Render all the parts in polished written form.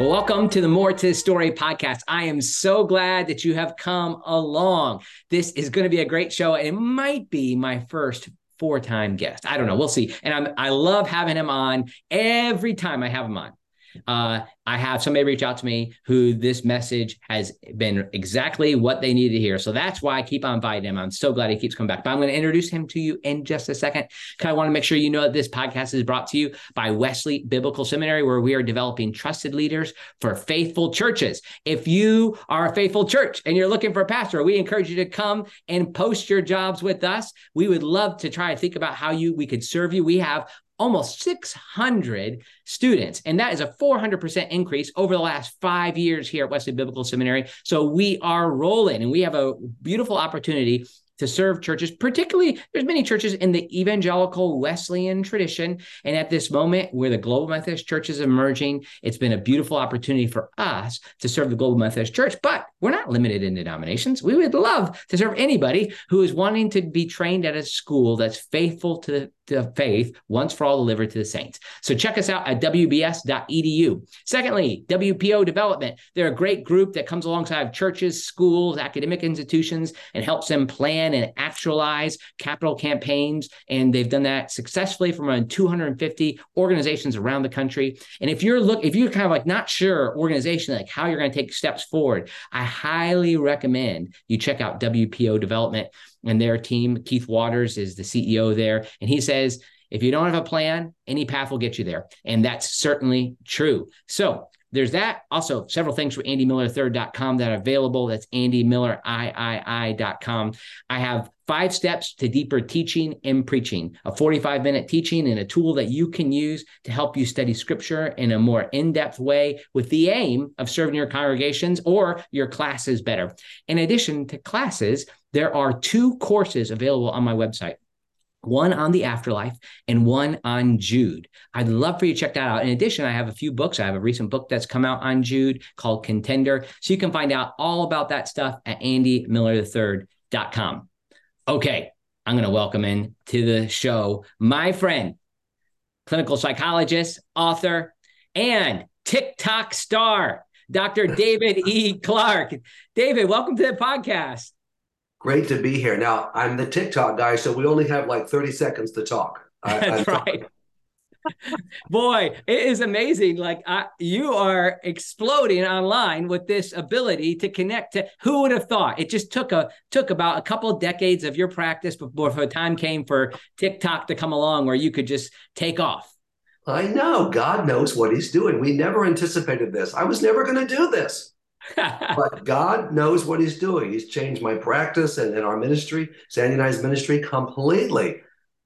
Welcome to the More to This Story podcast. I am so glad that you have come along. This is going to be a great show. It might be my first four-time guest. I don't know. We'll see. And I love having him on every time I have him on. I have somebody reach out to me who this message has been exactly what they needed to hear. So that's why I keep on inviting him. I'm so glad he keeps coming back, but I'm going to introduce him to you in just a second. I want to make sure you know that this podcast is brought to you by Wesley Biblical Seminary, where we are developing trusted leaders for faithful churches. If you are a faithful church and you're looking for a pastor, we encourage you to come and post your jobs with us. We would love to try to think about how we could serve you. We have almost 600 students, and that is a 400% increase over the last 5 years here at Wesley Biblical Seminary. So we are rolling, and we have a beautiful opportunity to serve churches. Particularly, there's many churches in the evangelical Wesleyan tradition, and at this moment where the Global Methodist Church is emerging, it's been a beautiful opportunity for us to serve the Global Methodist Church, but we're not limited in denominations. We would love to serve anybody who is wanting to be trained at a school that's faithful to the faith, once for all delivered to the saints. So check us out at wbs.edu. Secondly, WPO Development. They're a great group that comes alongside churches, schools, academic institutions, and helps them plan and actualize capital campaigns. And they've done that successfully from around 250 organizations around the country. And if you're kind of like not sure organization, like how you're going to take steps forward, I highly recommend you check out WPO Development and their team. Keith Waters is the CEO there. And he says, if you don't have a plan, any path will get you there. And that's certainly true. So there's that. Also, several things for AndyMillerIII.com that are available. That's AndyMillerIII.com. I have 5 steps to deeper teaching and preaching, a 45-minute teaching and a tool that you can use to help you study scripture in a more in-depth way with the aim of serving your congregations or your classes better. In addition to classes, there are 2 courses available on my website, one on the afterlife and one on Jude. I'd love for you to check that out. In addition, I have a few books. I have a recent book that's come out on Jude called Contender. So you can find out all about that stuff at AndyMillerIII.com. Okay, I'm going to welcome in to the show my friend, clinical psychologist, author, and TikTok star, Dr. David E. Clarke. David, welcome to the podcast. Great to be here. Now, I'm the TikTok guy, so we only have like 30 seconds to talk. That's right. Boy, it is amazing. Like you are exploding online with this ability to connect to, who would have thought? It just took about a couple of decades of your practice before time came for TikTok to come along where you could just take off. I know. God knows what he's doing. We never anticipated this. I was never going to do this. But God knows what he's doing. He's changed my practice and our ministry, Sandy and I's ministry, completely.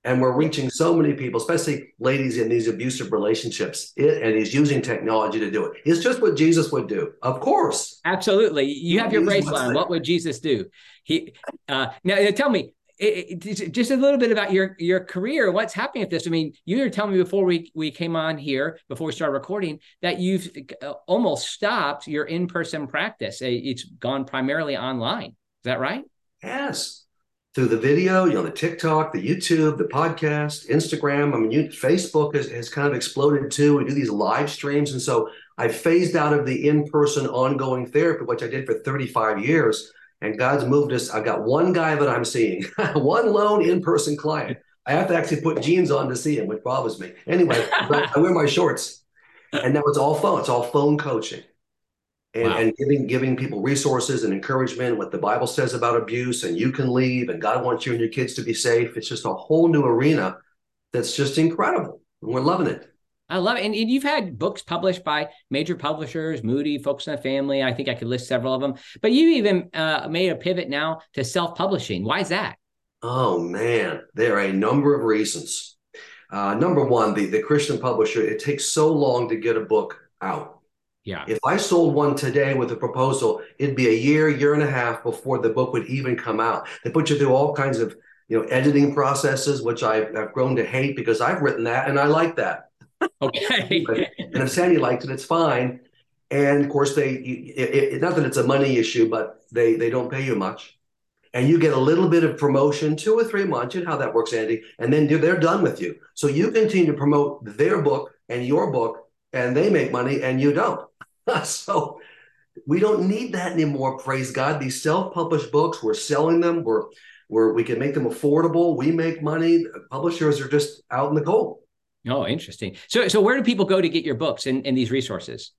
And we're reaching so many people, especially ladies in these abusive relationships. And he's using technology to do it. It's just what Jesus would do. Of course. Absolutely. You have your bracelet. What would Jesus do? Now tell me, just a little bit about your career, what's happening with this. I mean, you were telling me before we came on here, before we started recording, that you've almost stopped your in-person practice. It's gone primarily online. Is that right? Yes. Through the video, the TikTok, the YouTube, the podcast, Instagram. I mean, Facebook has kind of exploded too. We do these live streams. And so I phased out of the in-person ongoing therapy, which I did for 35 years. And God's moved us. I've got one guy that I'm seeing, one lone in-person client. I have to actually put jeans on to see him, which bothers me. Anyway, I wear my shorts. And now it's all phone. It's all phone coaching and, wow, and giving people resources and encouragement, what the Bible says about abuse and you can leave and God wants you and your kids to be safe. It's just a whole new arena that's just incredible. And we're loving it. I love it. And you've had books published by major publishers, Moody, Focus on the Family. I think I could list several of them. But you even made a pivot now to self-publishing. Why is that? Oh, man. There are a number of reasons. Number one, the Christian publisher, it takes so long to get a book out. Yeah. If I sold one today with a proposal, it'd be a year and a half before the book would even come out. They put you through all kinds of editing processes, which I've grown to hate because I've written that and I like that. Okay. And if Sandy liked it, it's fine. And of course, not that it's a money issue, but they don't pay you much. And you get a little bit of promotion, 2 or 3 months, how that works, Andy. And then they're done with you. So you continue to promote their book and your book, and they make money and you don't. So we don't need that anymore. Praise God. These self-published books, we're selling them. We can make them affordable. We make money. Publishers are just out in the cold. Oh, interesting. So where do people go to get your books and these resources?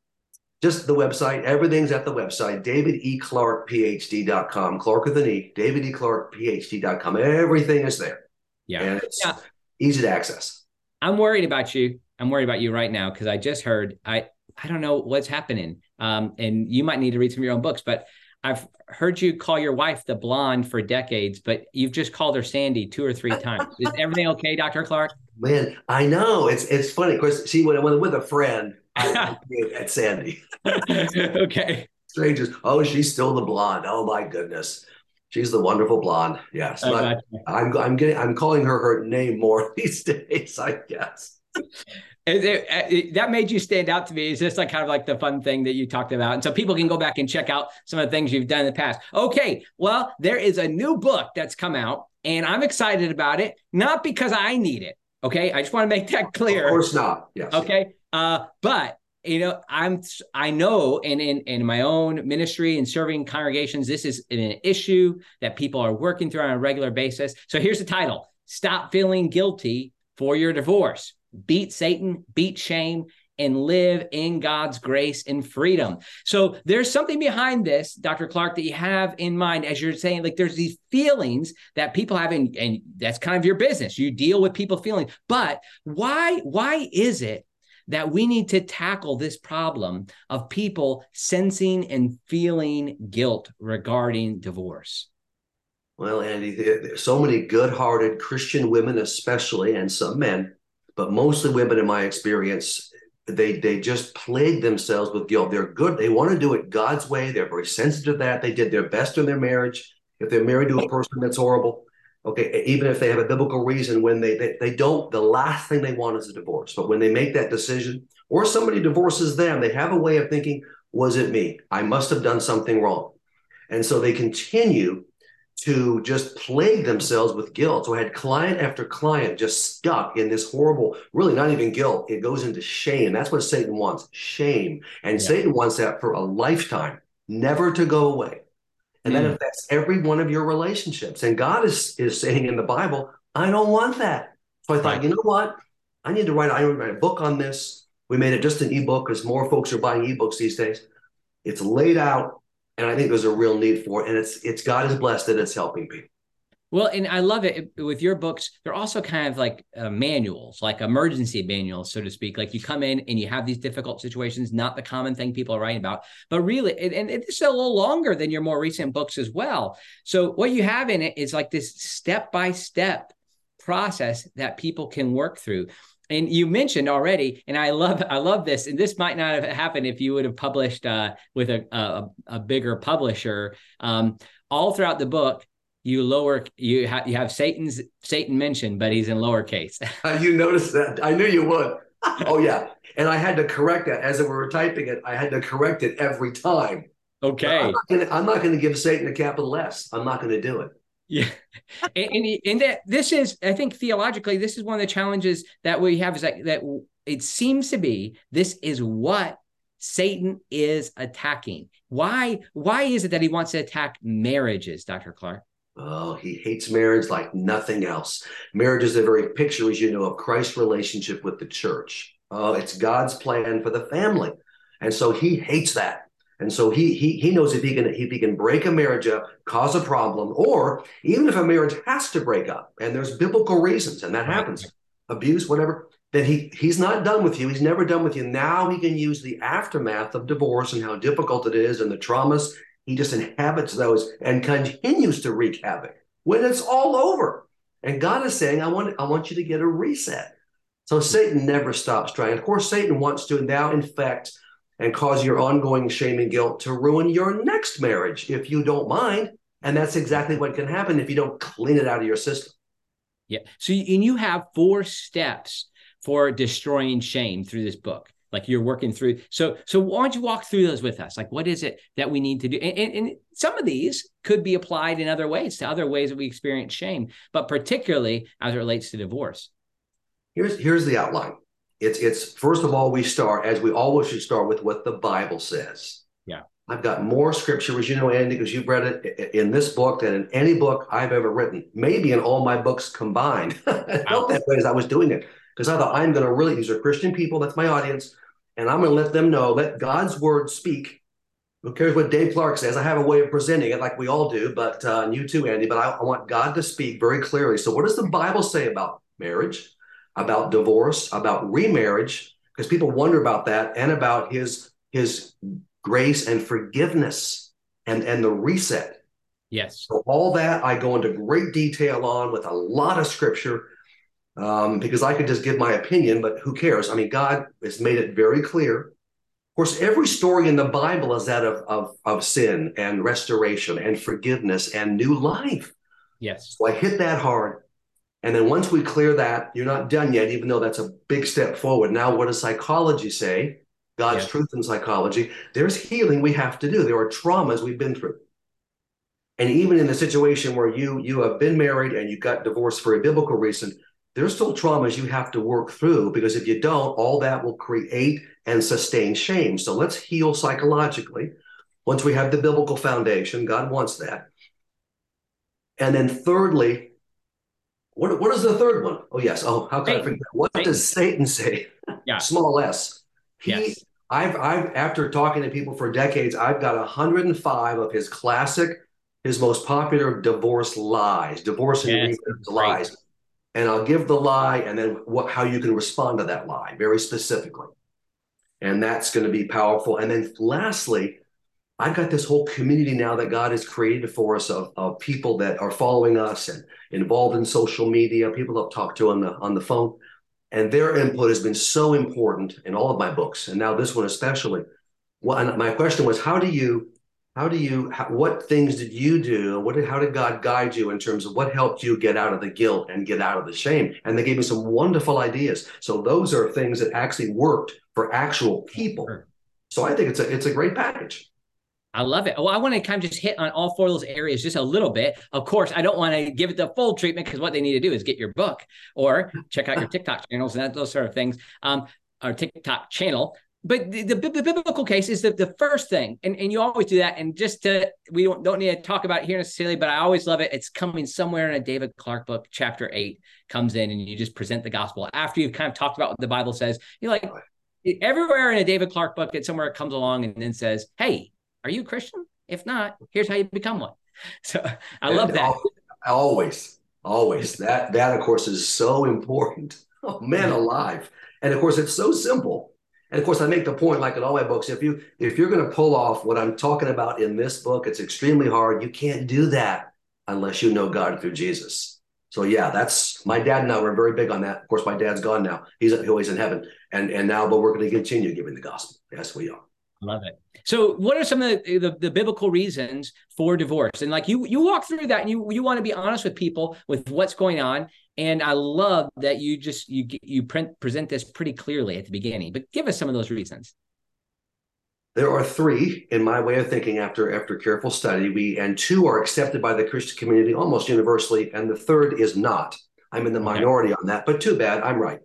Just the website. Everything's at the website, davideclarkephd.com, Clark with an E, davideclarkephd.com. Everything is there. Yeah. And it's easy to access. I'm worried about you. I'm worried about you right now because I just heard, I don't know what's happening. And you might need to read some of your own books, but I've heard you call your wife the blonde for decades, but you've just called her Sandy 2 or 3 times. Is everything okay, Dr. Clarke? Man, I know. It's funny. Of course, see, when I went with a friend, I did at Sandy. Okay. Strangers. Oh, she's still the blonde. Oh, my goodness. She's the wonderful blonde. Yes. Oh, gotcha. I'm calling her name more these days, I guess. That made you stand out to me. It's just like kind of like the fun thing that you talked about. And so people can go back and check out some of the things you've done in the past. Okay. Well, there is a new book that's come out and I'm excited about it. Not because I need it. Okay. I just want to make that clear. Of course not. Yes. Okay. But you know, I know in my own ministry and serving congregations, this is an issue that people are working through on a regular basis. So here's the title: Stop Feeling Guilty for Your Divorce. Beat Satan, beat shame, and live in God's grace and freedom. So there's something behind this, Dr. Clarke, that you have in mind, as you're saying, like there's these feelings that people have, and that's kind of your business. You deal with people feeling, but why is it that we need to tackle this problem of people sensing and feeling guilt regarding divorce? Well, Andy, there's so many good-hearted Christian women, especially, and some men, but mostly women in my experience, they just plague themselves with guilt. They're good. They want to do it God's way. They're very sensitive to that. They did their best in their marriage. If they're married to a person, that's horrible. Okay, even if they have a biblical reason, when they don't, the last thing they want is a divorce. But when they make that decision or somebody divorces them, they have a way of thinking, was it me? I must have done something wrong. And so they continue to just plague themselves with guilt. So I had client after client just stuck in this horrible, really not even guilt. It goes into shame. That's what Satan wants, shame. And Satan wants that for a lifetime, never to go away. And that affects every one of your relationships. And God is saying in the Bible, I don't want that. So I thought, you know what? I need to write a book on this. We made it just an ebook because more folks are buying ebooks these days. It's laid out. And I think there's a real need for it. And it's God is blessed that it's helping people. Well, and I love it with your books. They're also kind of like manuals, like emergency manuals, so to speak. Like you come in and you have these difficult situations, not the common thing people are writing about, but really, and it's a little longer than your more recent books as well. So what you have in it is like this step-by-step process that people can work through. And you mentioned already, and I love this, and this might not have happened if you would have published with a bigger publisher. All throughout the book, you have Satan mentioned, but he's in lowercase. You noticed that? I knew you would. Oh yeah, and I had to correct that as we were typing it. I had to correct it every time. Okay, I'm not going to give Satan a capital S. I'm not going to do it. Yeah. And that this is, I think theologically, this is one of the challenges that we have is that it seems to be, this is what Satan is attacking. Why is it that he wants to attack marriages, Dr. Clarke? Oh, he hates marriage like nothing else. Marriage is the very picture, as you know, of Christ's relationship with the church. Oh, it's God's plan for the family. And so he hates that. And so he knows if he can break a marriage up, cause a problem, or even if a marriage has to break up, and there's biblical reasons, and that happens, abuse, whatever, then he's not done with you. He's never done with you. Now he can use the aftermath of divorce and how difficult it is and the traumas. He just inhabits those and continues to wreak havoc when it's all over. And God is saying, I want you to get a reset. So Satan never stops trying. Of course, Satan wants to now infect and cause your ongoing shame and guilt to ruin your next marriage if you don't mind. And that's exactly what can happen if you don't clean it out of your system. Yeah. So you have 4 steps for destroying shame through this book, like you're working through. So why don't you walk through those with us? Like, what is it that we need to do? And some of these could be applied in other ways to other ways that we experience shame, but particularly as it relates to divorce. Here's the outline. It's first of all, we start, as we always should start, with what the Bible says. Yeah. I've got more scripture, as you know, Andy, because you've read it in this book than in any book I've ever written, maybe in all my books combined. I felt that way as I was doing it, because I thought, I'm going to really, these are Christian people, that's my audience, and I'm going to let them know, let God's word speak. Who cares what Dave Clark says? I have a way of presenting it like we all do, but and you too, Andy, but I want God to speak very clearly. So what does the Bible say about marriage, about divorce, about remarriage? Because people wonder about that, and about his grace and forgiveness and the reset. Yes. So all that I go into great detail on with a lot of scripture, because I could just give my opinion, but who cares? I mean, God has made it very clear. Of course, every story in the Bible is that of sin and restoration and forgiveness and new life. Yes. So I hit that hard. And then once we clear that, you're not done yet, even though that's a big step forward. Now, what does psychology say? God's truth in psychology. There's healing we have to do. There are traumas we've been through. And even in the situation where you have been married and you got divorced for a biblical reason, there's still traumas you have to work through, because if you don't, all that will create and sustain shame. So let's heal psychologically. Once we have the biblical foundation, God wants that. And then thirdly, what is the third one? Oh, yes. Oh, how can I forget? What does Satan say? Yeah. Small s. Yes. I've after talking to people for decades, I've got 105 of his classic, his most popular divorce lies, divorce and lies. And I'll give the lie and then how you can respond to that lie very specifically. And that's going to be powerful. And then lastly, I've got this whole community now that God has created for us of people that are following us and involved in social media, people I've talked to on the phone. And their input has been so important in all of my books, and now this one especially. Well, and my question was, what things did you do? How did God guide you in terms of what helped you get out of the guilt and get out of the shame? And they gave me some wonderful ideas. So those are things that actually worked for actual people. So I think it's a great package. I love it. Well, I want to kind of just hit on all four of those areas just a little bit. Of course, I don't want to give it the full treatment, because what they need to do is get your book or check out your TikTok channels and those sort of things, our TikTok channel. But the biblical case is the first thing, and you always do that. And just to, we don't need to talk about it here necessarily, but I always love it. It's coming somewhere in a David Clarke book, chapter 8 comes in, and you just present the gospel after you've kind of talked about what the Bible says. You're like, everywhere in a David Clarke book, it's somewhere it comes along and then says, hey, are you a Christian? If not, here's how you become one. So I love that. Always. That of course is so important. Oh, man alive. And of course it's so simple. And of course I make the point, like in all my books, if you're going to pull off what I'm talking about in this book, it's extremely hard. You can't do that unless you know God through Jesus. So yeah, that's my dad and I were very big on that. Of course, my dad's gone now. He's in heaven. And now, but we're going to continue giving the gospel. Yes, we are. Love it. So what are some of the biblical reasons for divorce? And like you walk through that, and you want to be honest with people with what's going on. And I love that you just, present this pretty clearly at the beginning, but give us some of those reasons. There are three in my way of thinking after careful study, and two are accepted by the Christian community almost universally. And the third is not. I'm in the minority on that, but too bad. I'm right.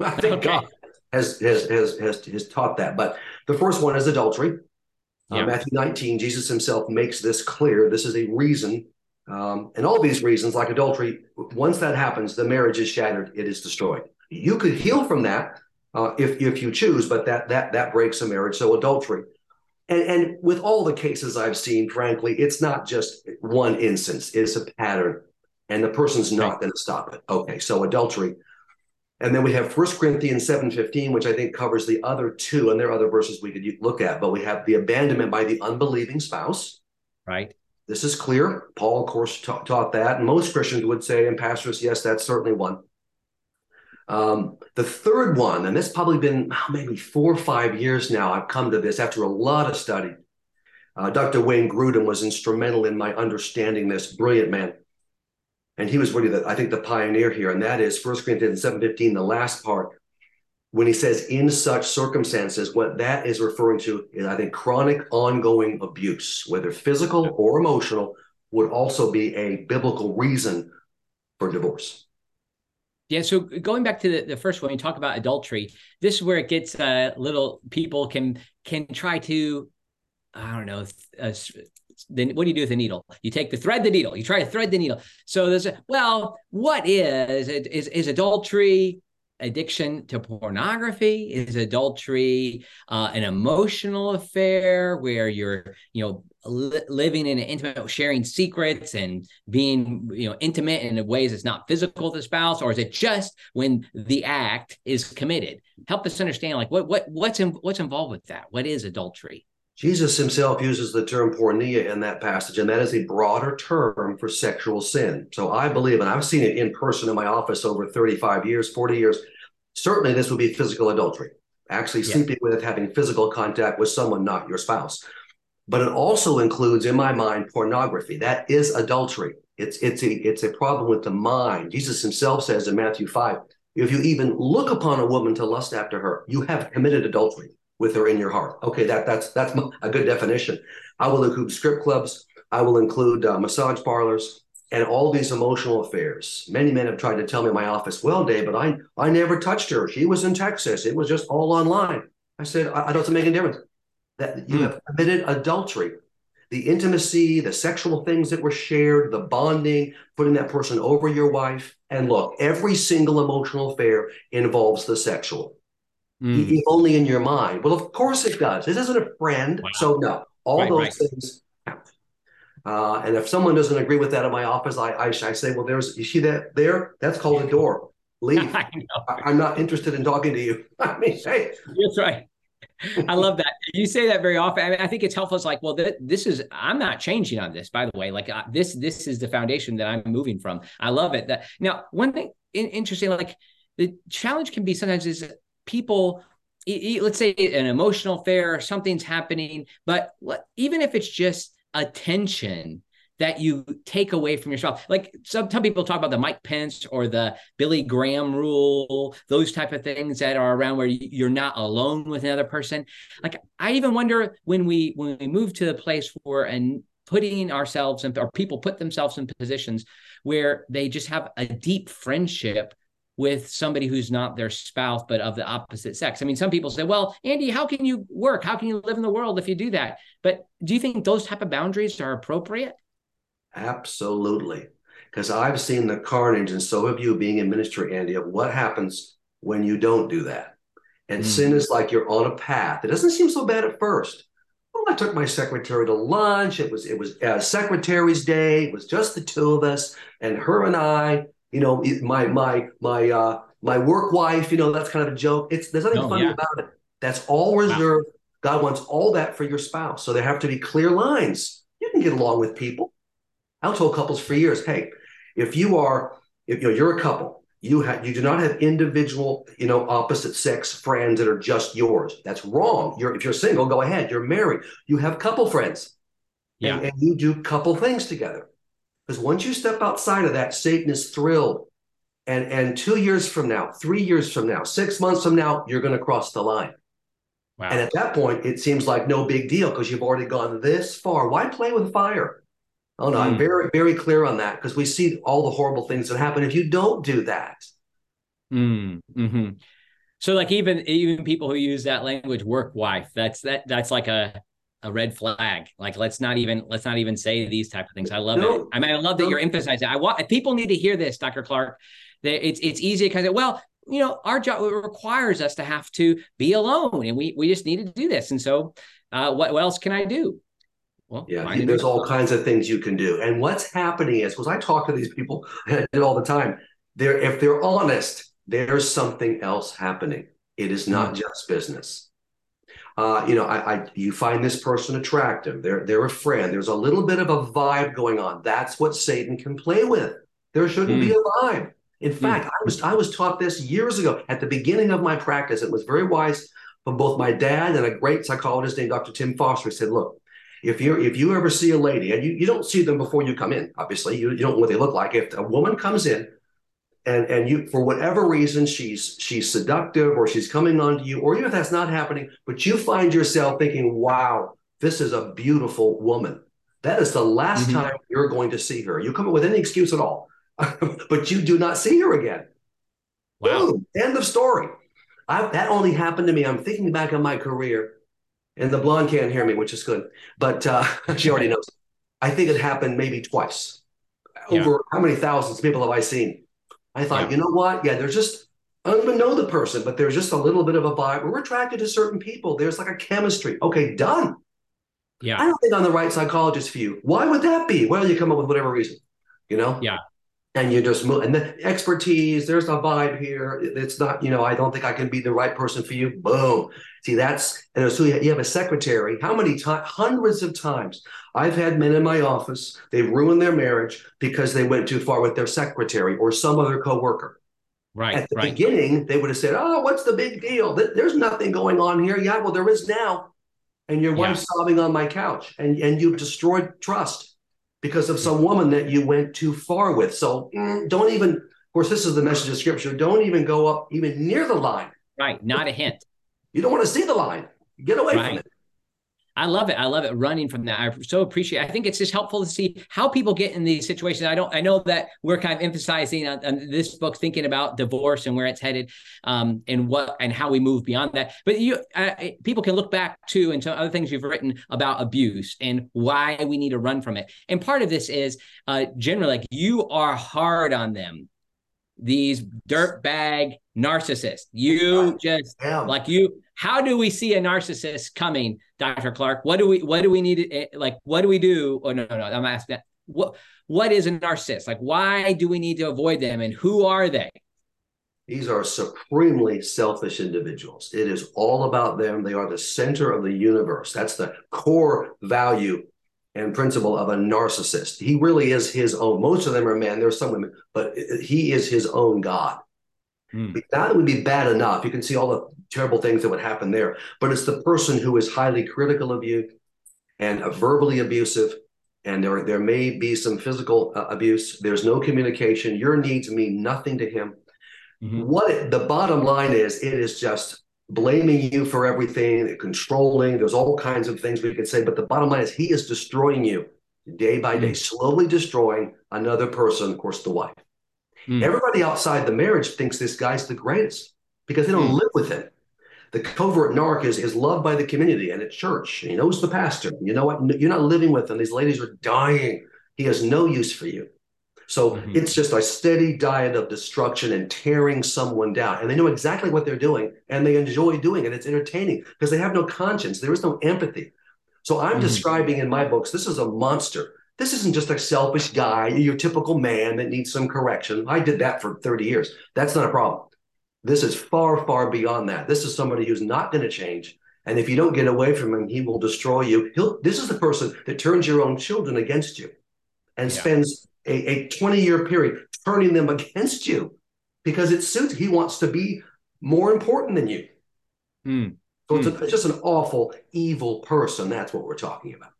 I think God has taught that. But the first one is adultery. Yeah. Matthew 19, Jesus himself makes this clear. This is a reason. And all these reasons, like adultery, once that happens, the marriage is shattered. It is destroyed. You could heal from that if you choose, but that breaks a marriage. So adultery. And with all the cases I've seen, frankly, it's not just one instance. It's a pattern, and the person's not going to stop it. Okay, so adultery. And then we have 1 Corinthians 7:15, which I think covers the other two, and there are other verses we could look at, but we have the abandonment by the unbelieving spouse. Right. This is clear. Paul, of course, taught that, and most Christians would say, and pastors, yes, that's certainly one. The third one, and it's probably been maybe 4 or 5 years now, I've come to this after a lot of study. Dr. Wayne Grudem was instrumental in my understanding this, brilliant man. And he was really, the pioneer here. And that is 1 Corinthians 7:15, the last part, when he says, in such circumstances, what that is referring to is, I think, chronic ongoing abuse, whether physical or emotional, would also be a biblical reason for divorce. Yeah, so going back to the first one, we talk about adultery. This is where it gets little people can try to, I don't know, then what do you do with a needle? You take the thread the needle. You try to thread the needle. So there's a, well, what is adultery addiction to pornography? Is adultery an emotional affair where you're, you know, living in an intimate, sharing secrets and being, you know, intimate in ways that's not physical to the spouse? Or is it just when the act is committed? Help us understand, like, what's involved with that? What is adultery? Jesus himself uses the term porneia in that passage, and that is a broader term for sexual sin. So I believe, and I've seen it in person in my office over 35 years, 40 years, certainly this would be physical adultery, actually sleeping with, having physical contact with someone, not your spouse. But it also includes, in my mind, pornography. That is adultery. It's a problem with the mind. Jesus himself says in Matthew 5, if you even look upon a woman to lust after her, you have committed adultery with her in your heart. Okay, that's a good definition. I will include strip clubs. I will include massage parlors and all these emotional affairs. Many men have tried to tell me in my office, well, David, I never touched her. She was in Texas. It was just all online. I said, I don't make a difference. That you have committed adultery. The intimacy, the sexual things that were shared, the bonding, putting that person over your wife. And look, every single emotional affair involves the sexual. Only in your mind. Well, of course it does. This isn't a friend. Wow. So no, all those things count. And if someone doesn't agree with that in my office, I say, well, you see that there? That's called a door. Leave. I'm not interested in talking to you. I mean, hey. That's right. I love that. You say that very often. I mean, I think it's helpful. It's like, well, this is, I'm not changing on this, by the way. Like this is the foundation that I'm moving from. I love it. That now, one thing interesting, like the challenge can be sometimes is, people, let's say an emotional affair, something's happening, but even if it's just attention that you take away from yourself, like some people talk about the Mike Pence or the Billy Graham rule, those type of things that are around where you're not alone with another person. Like I even wonder when we move to the place where putting ourselves in, or people put themselves in positions where they just have a deep friendship with somebody who's not their spouse, but of the opposite sex. I mean, some people say, well, Andy, how can you work? How can you live in the world if you do that? But do you think those type of boundaries are appropriate? Absolutely. Because I've seen the carnage, and so have you being in ministry, Andy, of what happens when you don't do that. And sin is like you're on a path. It doesn't seem so bad at first. Well, I took my secretary to lunch. It was secretary's day. It was just the two of us and her and I. You know, my work wife, you know, that's kind of a joke. There's nothing funny about it. That's all reserved. Wow. God wants all that for your spouse. So there have to be clear lines. You can get along with people. I've told couples for years, hey, if you're a couple, you do not have individual, you know, opposite sex friends that are just yours. That's wrong. If you're single, go ahead. You're married. You have couple friends. Yeah. And you do couple things together. Because once you step outside of that, Satan is thrilled. And 2 years from now, 3 years from now, 6 months from now, you're going to cross the line. Wow. And at that point, it seems like no big deal because you've already gone this far. Why play with fire? Oh, no, I'm very, very clear on that because we see all the horrible things that happen if you don't do that. Mm-hmm. So like even people who use that language, work wife, that's like a red flag. Like, let's not even say these type of things. I love it. I mean, I love that you're emphasizing. People need to hear this, Dr. Clarke. That it's easy because, well, you know, our job requires us to have to be alone, and we just need to do this. And so, what else can I do? Well, yeah, there's all kinds of things you can do. And what's happening is, because I talk to these people, I did all the time. If they're honest, there's something else happening. It is not just business. You know, you find this person attractive. They're a friend. There's a little bit of a vibe going on. That's what Satan can play with. There shouldn't be a vibe. In fact, I was taught this years ago at the beginning of my practice. It was very wise from both my dad and a great psychologist named Dr. Tim Foster. He said, look, if you ever see a lady, and you don't see them before you come in, obviously, you don't know what they look like. If a woman comes in, and you, for whatever reason, she's seductive or she's coming on to you, or even if that's not happening, but you find yourself thinking, wow, this is a beautiful woman. That is the last time you're going to see her. You come up with any excuse at all, but you do not see her again. Wow. Boom, end of story. That only happened to me. I'm thinking back on my career, and the blonde can't hear me, which is good, but she already knows. I think it happened maybe twice. Yeah. Over how many thousands of people have I seen? I thought, you know what? Yeah, there's just, I don't even know the person, but there's just a little bit of a vibe. We're attracted to certain people. There's like a chemistry. Okay, done. Yeah. I don't think I'm the right psychologist for you. Why would that be? Well, you come up with whatever reason, you know? Yeah. And you just move. And the expertise, there's a vibe here. It's not, you know, I don't think I can be the right person for you. Boom. See, that's, and so you have a secretary. How many times? Hundreds of times. I've had men in my office. They ruined their marriage because they went too far with their secretary or some other coworker. Right. At the beginning, they would have said, oh, what's the big deal? There's nothing going on here. Yeah, well, there is now. And your wife's sobbing on my couch. And you've destroyed trust because of some woman that you went too far with. So don't even, of course, this is the message of Scripture. Don't even go up even near the line. Right. Not a hint. You don't want to see the line. Get away from it. I love it. I love it. Running from that. I so appreciate it. I think it's just helpful to see how people get in these situations. I know that we're kind of emphasizing on this book, thinking about divorce and where it's headed, and what, and how we move beyond that. But people can look back to, and some other things you've written about abuse and why we need to run from it. And part of this is generally, like, you are hard on them. These dirtbag narcissists, how do we see a narcissist coming, Dr. Clarke? What do we need? Like, what do we do? Oh, no, I'm asking that. What is a narcissist? Like, why do we need to avoid them? And who are they? These are supremely selfish individuals. It is all about them. They are the center of the universe. That's the core value and principle of a narcissist. He really is his own. Most of them are men. There's some women, but he is his own God. That would be bad enough. You can see all the terrible things that would happen there. But it's the person who is highly critical of you and verbally abusive. And there may be some physical abuse. There's no communication. Your needs mean nothing to him. Mm-hmm. The bottom line is, it is just blaming you for everything, controlling. There's all kinds of things we could say. But the bottom line is, he is destroying you day by day, slowly destroying another person, of course, the wife. Everybody outside the marriage thinks this guy's the greatest because they don't live with him. The covert narc is loved by the community and at church. He knows the pastor. You know what? You're not living with him. These ladies are dying. He has no use for you. So it's just a steady diet of destruction and tearing someone down. And they know exactly what they're doing, and they enjoy doing it. It's entertaining because they have no conscience. There is no empathy. So I'm describing in my books, this is a monster. This isn't just a selfish guy, your typical man that needs some correction. I did that for 30 years. That's not a problem. This is far, far beyond that. This is somebody who's not going to change. And if you don't get away from him, he will destroy you. This is the person that turns your own children against you and spends a 20-year period turning them against you because it suits. He wants to be more important than you. So it's just an awful, evil person. That's what we're talking about.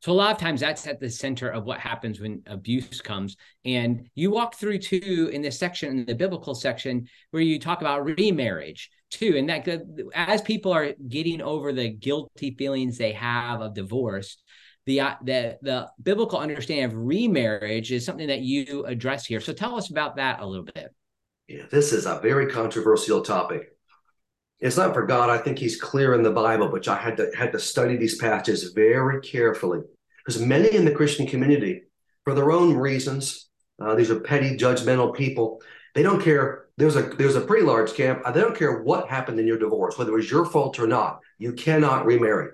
So a lot of times that's at the center of what happens when abuse comes. And you walk through too in this section, in the biblical section, where you talk about remarriage too. And that as people are getting over the guilty feelings they have of divorce, the biblical understanding of remarriage is something that you address here. So tell us about that a little bit. Yeah, this is a very controversial topic. It's not for God. I think he's clear in the Bible, which I had to study these passages very carefully. Because many in the Christian community, for their own reasons, these are petty, judgmental people. They don't care. There's a pretty large camp. They don't care what happened in your divorce, whether it was your fault or not. You cannot remarry.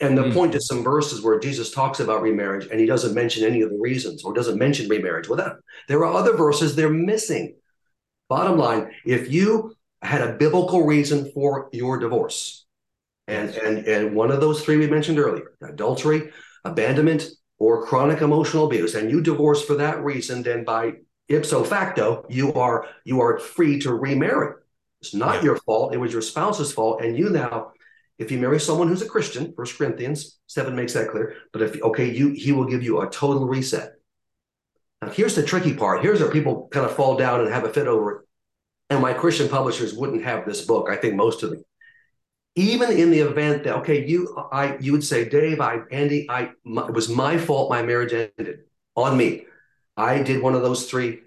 And the point is some verses where Jesus talks about remarriage, and he doesn't mention any of the reasons or doesn't mention remarriage. Well, there are other verses they're missing. Bottom line, if you had a biblical reason for your divorce, and one of those three we mentioned earlier, adultery, abandonment, or chronic emotional abuse, and you divorce for that reason, then by ipso facto, you are free to remarry. It's not your fault. It was your spouse's fault. And you now, if you marry someone who's a Christian, 1 Corinthians 7 makes that clear, but he will give you a total reset. Now, here's the tricky part. Here's where people kind of fall down and have a fit over it. And my Christian publishers wouldn't have this book, I think most of them. Even in the event that, okay, you would say, Dave, Andy, it was my fault my marriage ended on me. I did one of those three,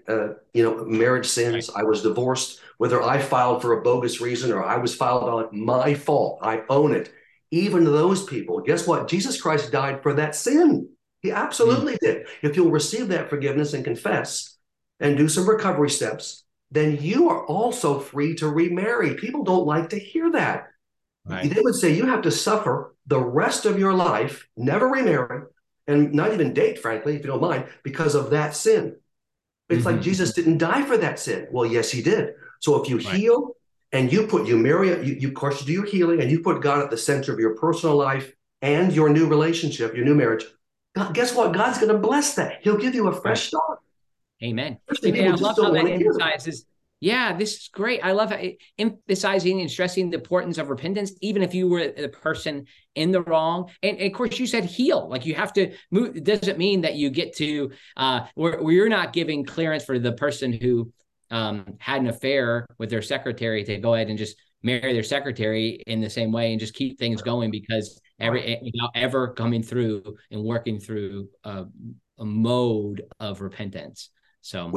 marriage sins. I was divorced. whether I filed for a bogus reason or I was filed on my fault, I own it. Even those people, guess what? Jesus Christ died for that sin. He absolutely did. If you'll receive that forgiveness and confess and do some recovery steps, then you are also free to remarry. People don't like to hear that. Right. They would say you have to suffer the rest of your life, never remarry, and not even date, frankly, if you don't mind, because of that sin. It's like Jesus didn't die for that sin. Well, yes, he did. So if you heal and you do your healing and you put God at the center of your personal life and your new relationship, your new marriage, God, guess what? God's going to bless that. He'll give you a fresh start. Amen. I love how that emphasizes. Yeah, this is great. I love emphasizing and stressing the importance of repentance, even if you were the person in the wrong. And of course, you said heal. Like you have to move. It doesn't mean that you get to where you're not giving clearance for the person who had an affair with their secretary to go ahead and just marry their secretary in the same way and just keep things going because without ever coming through and working through a mode of repentance. So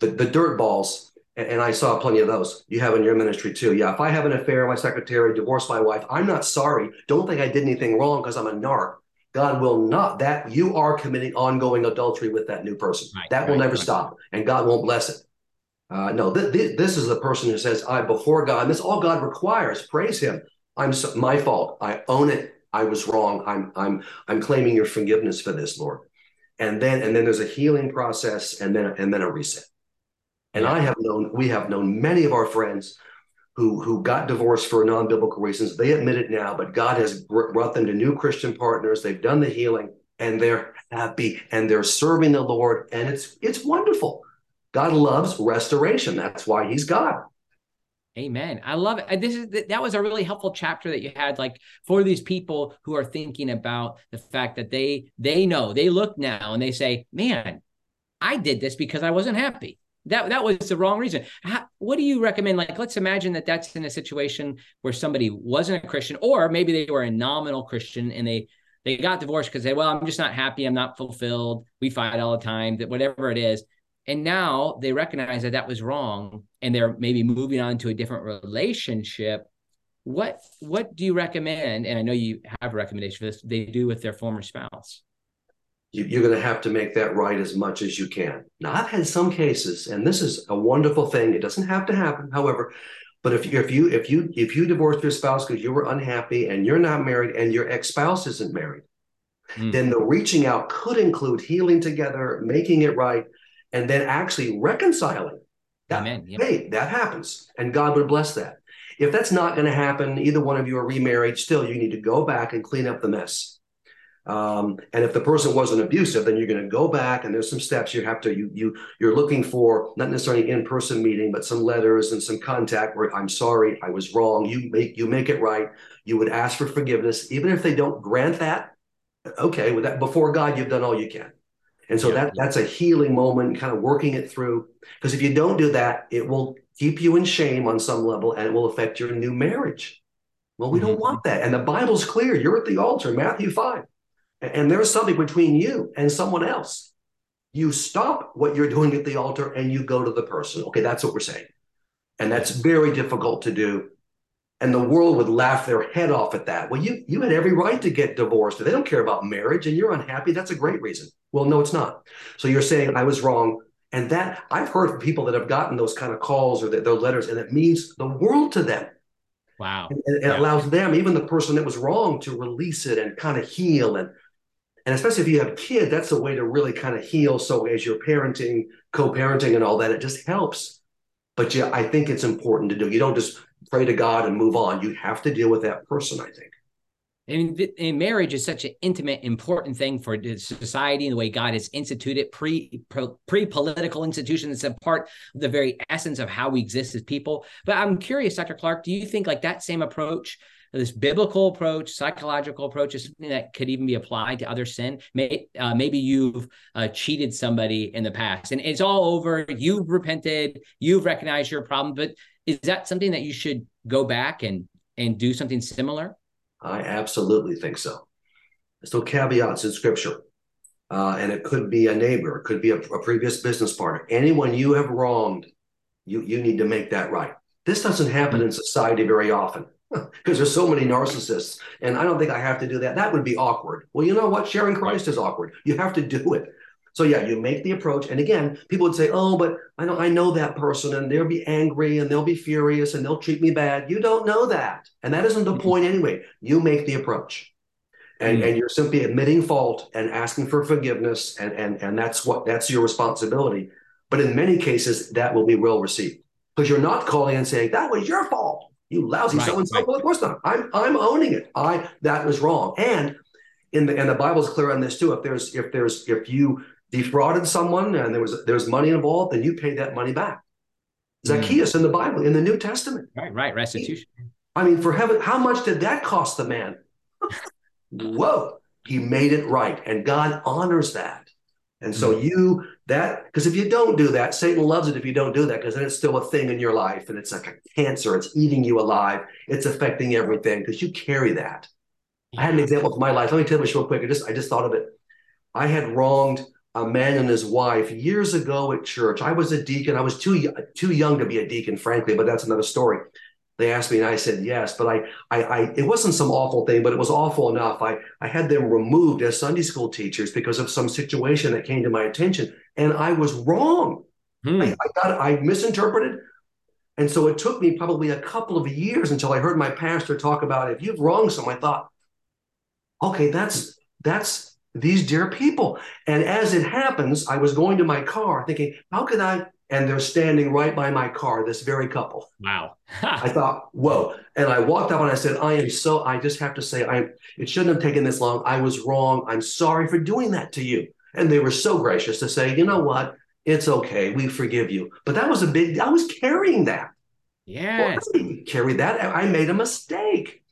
the dirt balls. And I saw plenty of those you have in your ministry too. Yeah, if I have an affair with my secretary, divorce my wife, I'm not sorry. Don't think I did anything wrong because I'm a narc. God will not. That you are committing ongoing adultery with that new person. That will never stop, and God won't bless it. This is the person who says, "I before God." And this is all God requires. Praise Him. My fault. I own it. I was wrong. I'm claiming your forgiveness for this, Lord. And then there's a healing process, and then a reset. And we have known many of our friends who got divorced for non-biblical reasons. They admit it now, but God has brought them to new Christian partners. They've done the healing and they're happy and they're serving the Lord. And it's wonderful. God loves restoration. That's why He's God. Amen. I love it. That was a really helpful chapter that you had, like for these people who are thinking about the fact that they know, they look now and they say, man, I did this because I wasn't happy. That was the wrong reason. What do you recommend? Like, let's imagine that that's in a situation where somebody wasn't a Christian, or maybe they were a nominal Christian and they got divorced because I'm just not happy. I'm not fulfilled. We fight all the time, that whatever it is. And now they recognize that was wrong and they're maybe moving on to a different relationship. What do you recommend? And I know you have a recommendation for this. They do with their former spouse. You're going to have to make that right as much as you can. Now, I've had some cases, and this is a wonderful thing. It doesn't have to happen, however, but if you divorced your spouse because you were unhappy and you're not married and your ex-spouse isn't married, then the reaching out could include healing together, making it right, and then actually reconciling. That happens, and God would bless that. If that's not going to happen, either one of you are remarried, still you need to go back and clean up the mess. And if the person wasn't abusive, then you're going to go back, and there's some steps you have to, you're looking for, not necessarily an in-person meeting, but some letters and some contact where I'm sorry, I was wrong. You make it right. You would ask for forgiveness, even if they don't grant that. Okay. With that, before God, you've done all you can. And so that's a healing moment, kind of working it through. Because if you don't do that, it will keep you in shame on some level, and it will affect your new marriage. Well, we don't want that. And the Bible's clear. You're at the altar, Matthew 5. And there's something between you and someone else. You stop what you're doing at the altar and you go to the person. Okay, that's what we're saying. And that's very difficult to do. And the world would laugh their head off at that. Well, you had every right to get divorced. They don't care about marriage and you're unhappy. That's a great reason. Well, no, it's not. So you're saying I was wrong. And that I've heard from people that have gotten those kind of calls or their letters, and it means the world to them. Wow. And it allows them, even the person that was wrong, to release it and kind of heal. And especially if you have kids, that's a way to really kind of heal. So as you're parenting, co-parenting and all that, it just helps. But yeah, I think it's important to do. You don't just pray to God and move on. You have to deal with that person, I think. And marriage is such an intimate, important thing for society and the way God has instituted pre-political institutions. It's a part of the very essence of how we exist as people. But I'm curious, Dr. Clarke, do you think like that same approach, this biblical approach, psychological approach, is something that could even be applied to other sin? Maybe you've cheated somebody in the past and it's all over. You've repented. You've recognized your problem. But is that something that you should go back and do something similar? I absolutely think so. There's no caveats in Scripture. And it could be a neighbor. It could be a previous business partner. Anyone you have wronged, You need to make that right. This doesn't happen in society very often because there's so many narcissists, and I don't think I have to do that. That would be awkward. Well, you know what? Sharing Christ is awkward. You have to do it. So yeah, you make the approach. And again, people would say, oh, but I know that person, and they'll be angry and they'll be furious and they'll treat me bad. You don't know that. And that isn't the point anyway. You make the approach. And you're simply admitting fault and asking for forgiveness. And that's your responsibility. But in many cases, that will be well received, because you're not calling and saying, that was your fault, you lousy so-and-so. Well, of course not. I'm owning it. That was wrong. And the Bible's clear on this too. If you defrauded someone and there's money involved, then you pay that money back. Zacchaeus in the Bible, in the New Testament. Right, restitution. For heaven, how much did that cost the man? Whoa, he made it right. And God honors that. And so because if you don't do that, Satan loves it if you don't do that, because then it's still a thing in your life. And it's like a cancer. It's eating you alive. It's affecting everything because you carry that. I had an example of my life. Let me tell you this real quick. I just thought of it. I had wronged a man and his wife years ago at church. I was a deacon. I was too young to be a deacon, frankly, but that's another story. They asked me and I said yes, but it wasn't some awful thing, but it was awful enough. I had them removed as Sunday school teachers because of some situation that came to my attention, and I was wrong. I misinterpreted. And so it took me probably a couple of years until I heard my pastor talk about, if you've wronged someone, I thought, okay, that's these dear people. And as it happens, I was going to my car thinking, how could I? And they're standing right by my car, this very couple. Wow. I thought, whoa. And I walked up and I said, I just have to say, it shouldn't have taken this long. I was wrong. I'm sorry for doing that to you. And they were so gracious to say, you know what? It's okay. We forgive you. But that was I was carrying that. Yeah. Well, I didn't carry that. I made a mistake.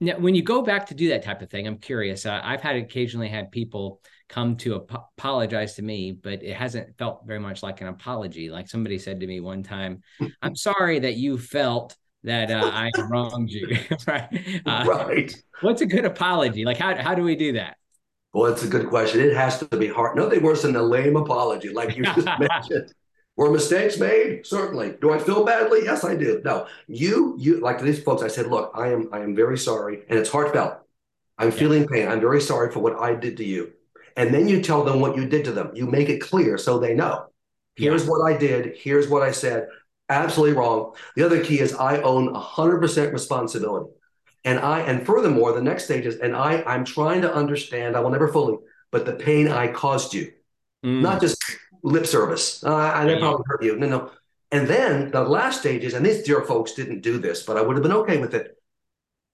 Now, when you go back to do that type of thing, I'm curious. I've occasionally had people come to apologize to me, but it hasn't felt very much like an apology. Like somebody said to me one time, I'm sorry that you felt that I wronged you. Right? Right. What's a good apology? Like, how do we do that? Well, it's a good question. It has to be hard. Nothing worse than a lame apology, like you just mentioned. Were mistakes made? Certainly. Do I feel badly? Yes, I do. No, you like these folks, I said, look, I am very sorry. And it's heartfelt. I'm feeling pain. I'm very sorry for what I did to you. And then you tell them what you did to them. You make it clear so they know. Here's what I did. Here's what I said. Absolutely wrong. The other key is I own 100% responsibility. And furthermore, the next stage is, I'm trying to understand, I will never fully, but the pain I caused you. Not just lip service. I probably hurt you. No. And then the last stage is, and these dear folks didn't do this, but I would have been okay with it.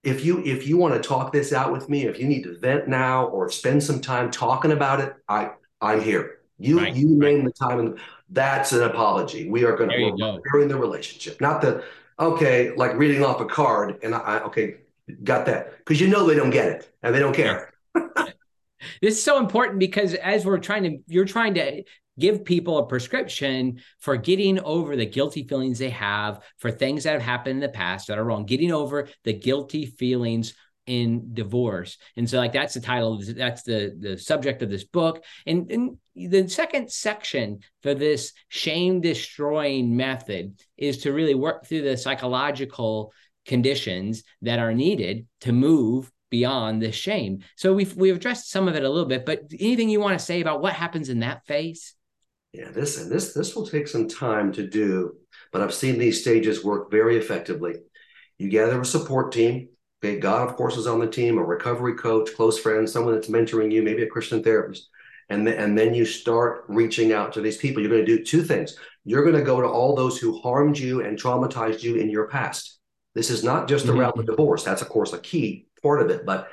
If you want to talk this out with me, if you need to vent now or spend some time talking about it, I'm here. You name the time, and that's an apology. We are going to repair the relationship. Not the like reading off a card and I got that, because they don't get it and they don't care. Yeah. This is so important, because as you're trying to give people a prescription for getting over the guilty feelings they have for things that have happened in the past that are wrong, getting over the guilty feelings in divorce. And so like, that's the title, that's the subject of this book. And the second section for this shame destroying method is to really work through the psychological conditions that are needed to move beyond the shame. So we've addressed some of it a little bit, but anything you want to say about what happens in that phase? Yeah, this will take some time to do, but I've seen these stages work very effectively. You gather a support team. Okay, God, of course, is on the team, a recovery coach, close friend, someone that's mentoring you, maybe a Christian therapist. And then you start reaching out to these people. You're going to do two things. You're going to go to all those who harmed you and traumatized you in your past. This is not just around the divorce. That's, of course, a key part of it. But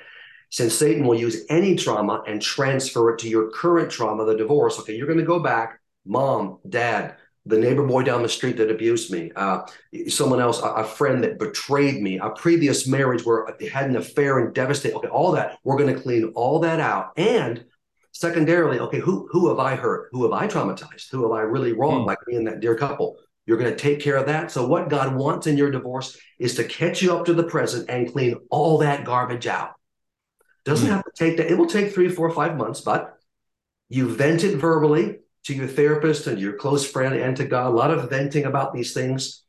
since Satan will use any trauma and transfer it to your current trauma, the divorce, okay, you're going to go back, mom, dad, the neighbor boy down the street that abused me, someone else, a friend that betrayed me, a previous marriage where I had an affair and devastated. Okay, all that, we're going to clean all that out. And secondarily, okay, who have I hurt? Who have I traumatized? Who have I really wronged? Like me and that dear couple. You're going to take care of that. So what God wants in your divorce is to catch you up to the present and clean all that garbage out. Doesn't have to take that. It will take 3, 4, 5 months, but you vent it verbally. to your therapist and your close friend and to God, a lot of venting about these things.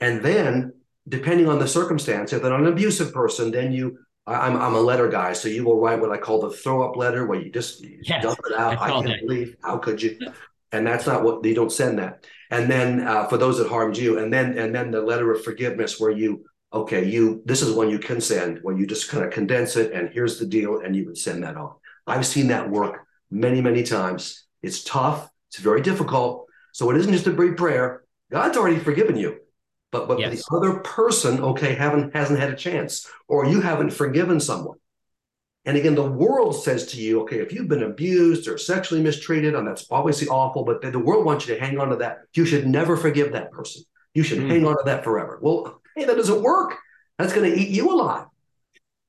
And then, depending on the circumstance, if they're an abusive person, then you, I'm a letter guy, so you will write what I call the throw-up letter, where you just dump it out. I can't believe, how could you? And that's not what, you don't send that. And then for those that harmed you, and then the letter of forgiveness, where you, this is one you can send, where you just kind of condense it, and here's the deal, and you would send that on. I've seen that work many, many times. It's tough. It's very difficult. So it isn't just a brief prayer. God's already forgiven you. But yes, the other person, hasn't had a chance, or you haven't forgiven someone. And again, the world says to you, if you've been abused or sexually mistreated, and that's obviously awful, but the world wants you to hang on to that. You should never forgive that person. You should hang on to that forever. Well, that doesn't work. That's going to eat you alive.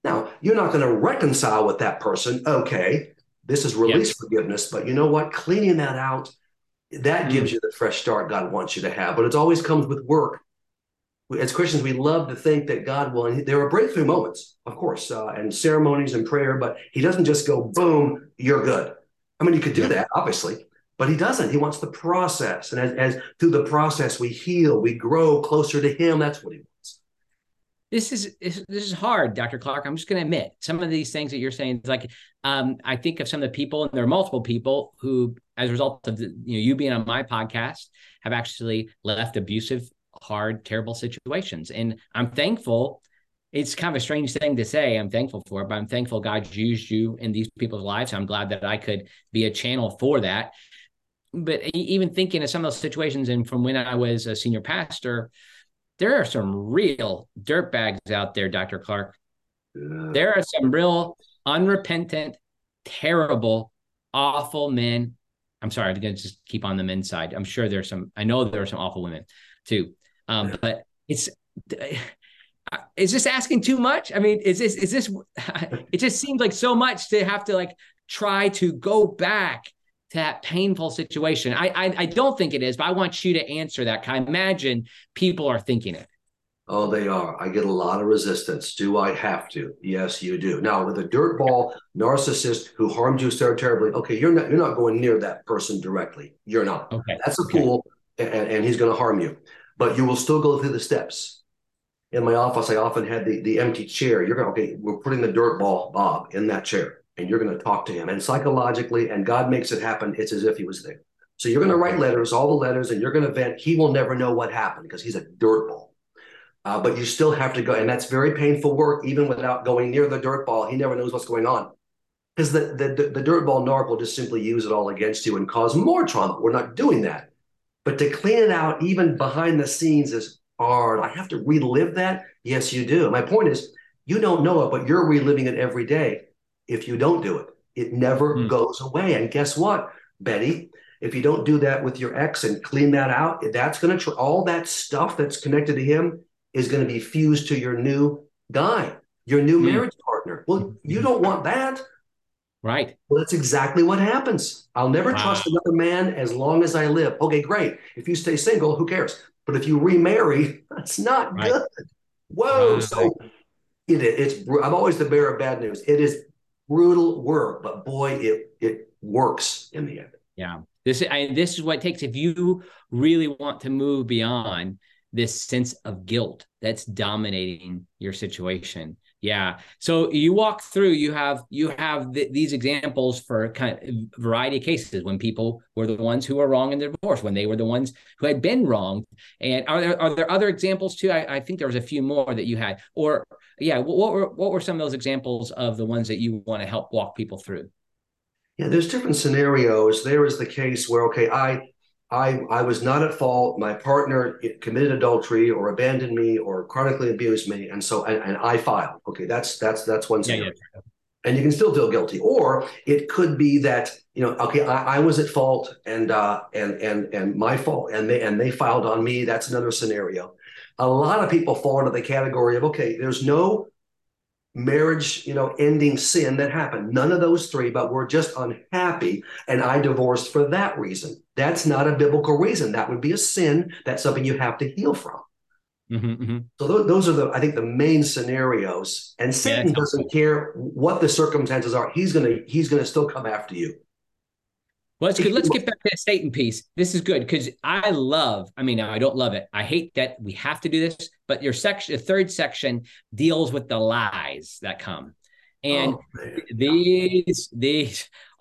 Now, you're not going to reconcile with that person. This is release forgiveness, but you know what? Cleaning that out, that gives you the fresh start God wants you to have, but it always comes with work. As Christians, we love to think that God will, and there are breakthrough moments, of course, and ceremonies and prayer, but he doesn't just go, boom, you're good. I mean, you could do that, obviously, but he doesn't. He wants the process. And as through the process, we heal, we grow closer to him. That's what he wants. This is hard, Dr. Clarke. I'm just going to admit some of these things that you're saying. It's like, I think of some of the people, and there are multiple people who, as a result of you being on my podcast, have actually left abusive, hard, terrible situations. And I'm thankful. It's kind of a strange thing to say I'm thankful for, but I'm thankful God used you in these people's lives. I'm glad that I could be a channel for that. But even thinking of some of those situations, and from when I was a senior pastor, there are some real dirtbags out there, Dr. Clarke. Yeah. There are some real unrepentant, terrible, awful men. I'm sorry, I'm going to just keep on the men's side. I'm sure there's some, I know there are some awful women too. But is this asking too much? I mean, is this, it just seems like so much to have to try to go back to that painful situation. I don't think it is, but I want you to answer that. Can I imagine people are thinking it? Oh, they are. I get a lot of resistance. Do I have to? Yes, you do. Now, with a dirtball narcissist who harmed you so terribly, you're not going near that person directly. You're not. Okay. That's a fool, and he's going to harm you. But you will still go through the steps. In my office, I often had the empty chair. You're going, we're putting the dirt ball, Bob, in that chair, and you're going to talk to him. And psychologically, and God makes it happen, it's as if he was there. So you're going to write letters, all the letters, and you're going to vent. He will never know what happened because he's a dirt ball. But you still have to go. And that's very painful work, even without going near the dirt ball. He never knows what's going on. Because the dirt ball narc will just simply use it all against you and cause more trauma. We're not doing that. But to clean it out, even behind the scenes, is hard. I have to relive that? Yes, you do. My point is, you don't know it, but you're reliving it every day if you don't do it. It never goes away. And guess what, Betty? If you don't do that with your ex and clean that out, that's going to all that stuff that's connected to him is going to be fused to your new guy, your new marriage partner. Well, you don't want that. Right. Well, that's exactly what happens. I'll never trust another man as long as I live. Okay, great. If you stay single, who cares? But if you remarry, that's not good. Whoa. Right. So it's I'm always the bearer of bad news. It is brutal work, but boy, it works in the end. Yeah. This is what it takes. If you really want to move beyond this sense of guilt that's dominating your situation. Yeah. So you walk through, you have these examples for kind of variety of cases when people were the ones who were wrong in their divorce, when they were the ones who had been wronged. And are there other examples too? I think there was a few more that you had, or what were some of those examples of the ones that you want to help walk people through? Yeah, there's different scenarios. There is the case where, I was not at fault. My partner committed adultery or abandoned me or chronically abused me. And so, and I filed. That's one scenario. Yeah. And you can still feel guilty. Or it could be that, I was at fault and my fault and they filed on me. That's another scenario. A lot of people fall into the category of, there's no marriage, ending sin that happened. None of those three, but we're just unhappy. And I divorced for that reason. That's not a biblical reason. That would be a sin. That's something you have to heal from. So those are the main scenarios. And Satan doesn't care what the circumstances are. He's going to still come after you. Well, that's good. Let's get back to the Satan piece. This is good because I don't love it. I hate that we have to do this, but your section, the third section, deals with the lies that come. And these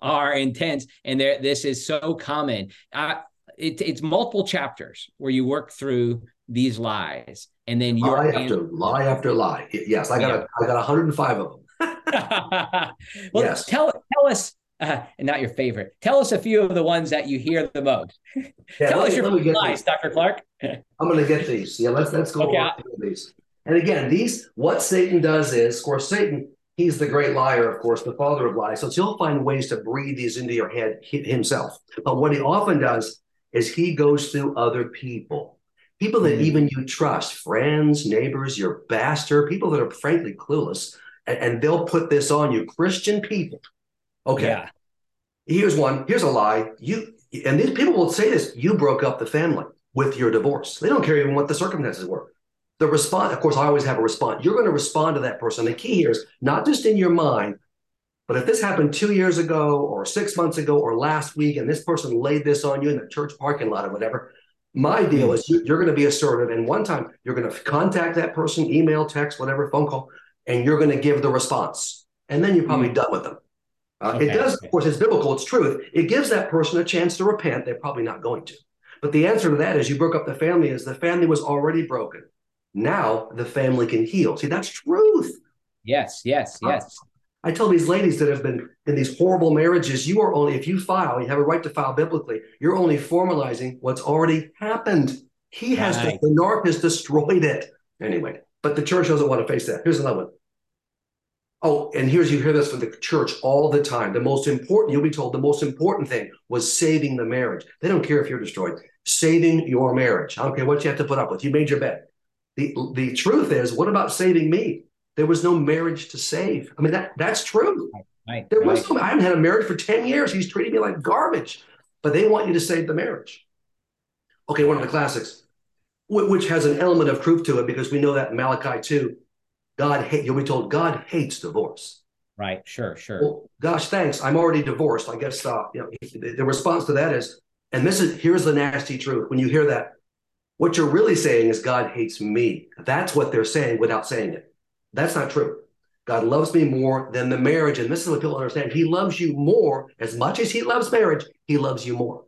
are intense. And this is so common. It's multiple chapters where you work through these lies. And then you're lie after lie. Yes, I got 105 of them. Well, yes. Tell us, not your favorite. Tell us a few of the ones that you hear the most. Yeah, tell us your lies, Dr. Clarke. I'm going to get these. Yeah, let's go over these. And again, what Satan does is, of course, Satan, he's the great liar, of course, the father of lies. So he'll find ways to breathe these into your head himself. But what he often does is he goes through other people that even you trust, friends, neighbors, your pastor, people that are frankly clueless, and they'll put this on you, Christian people. Okay, yeah. Here's a lie. And these people will say this, you broke up the family with your divorce. They don't care even what the circumstances were. The response, of course, I always have a response. You're going to respond to that person. The key here is not just in your mind, but if this happened 2 years ago or 6 months ago or last week, and this person laid this on you in the church parking lot or whatever, my deal is you're going to be assertive. And one time you're going to contact that person, email, text, whatever, phone call, and you're going to give the response. And then you're probably done with them. Of course, it's biblical, it's truth. It gives that person a chance to repent. They're probably not going to. But the answer to that is you broke up the family is the family was already broken. Now the family can heal. See, that's truth. Yes. I tell these ladies that have been in these horrible marriages, you have a right to file biblically, you're only formalizing what's already happened. The narc has destroyed it. Anyway, but the church doesn't want to face that. Here's another one. Oh, and you hear this from the church all the time. You'll be told the most important thing was saving the marriage. They don't care if you're destroyed. Saving your marriage. I don't care what you have to put up with. You made your bed. The truth is, what about saving me? There was no marriage to save. I mean, that's true. Right, there was I haven't had a marriage for 10 years. He's treating me like garbage. But they want you to save the marriage. Okay, one of the classics, which has an element of truth to it, because we know that in Malachi 2, you'll be told God hates divorce. Right, sure. Well, gosh, thanks. I'm already divorced. I guess the response to that is, here's the nasty truth. When you hear that, what you're really saying is God hates me. That's what they're saying without saying it. That's not true. God loves me more than the marriage. And this is what people understand. He loves you more. As much as he loves marriage, he loves you more.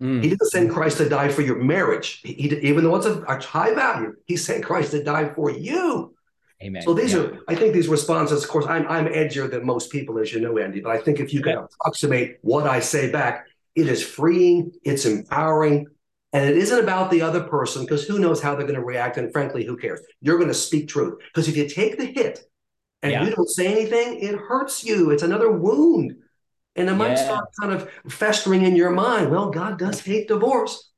He didn't send Christ to die for your marriage. Even though it's a high value, he sent Christ to die for you. Amen. So these are, I think these responses, of course, I'm edgier than most people, as you know, Andy, but I think if you can approximate what I say back, it is freeing, it's empowering, and it isn't about the other person, because who knows how they're going to react, and frankly, who cares? You're going to speak truth, because if you take the hit and you don't say anything, it hurts you. It's another wound, and it might start kind of festering in your mind. Well, God does hate divorce.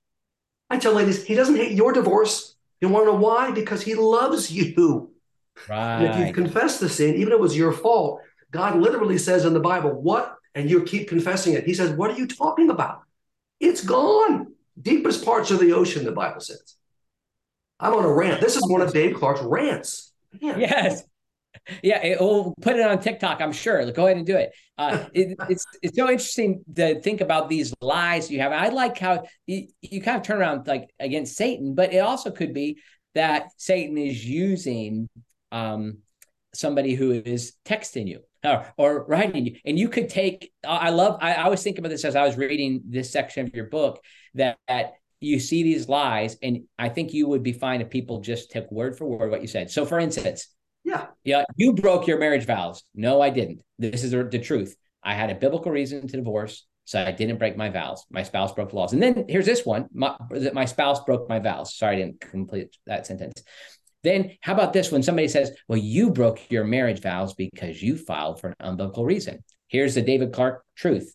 I tell ladies, he doesn't hate your divorce. You want to know why? Because he loves you. Right. And if you confess the sin, even if it was your fault, God literally says in the Bible, what? And you keep confessing it. He says, what are you talking about? It's gone. Deepest parts of the ocean, the Bible says. I'm on a rant. This is one of Dave Clarke's rants. Man. Yes. Yeah. We'll put it on TikTok, I'm sure. Go ahead and do it. It's so interesting to think about these lies you have. I like how you kind of turn around like against Satan, but it also could be that Satan is using somebody who is texting you or writing you. And you could take, I was thinking about this as I was reading this section of your book, that you see these lies, and I think you would be fine if people just took word for word what you said. So for instance, you broke your marriage vows. No, I didn't. This is the truth. I had a biblical reason to divorce, so I didn't break my vows. My spouse broke the laws. And then here's this one, my spouse broke my vows. Sorry, I didn't complete that sentence. Then how about this when somebody says, well, you broke your marriage vows because you filed for an unbiblical reason. Here's the David Clarke truth.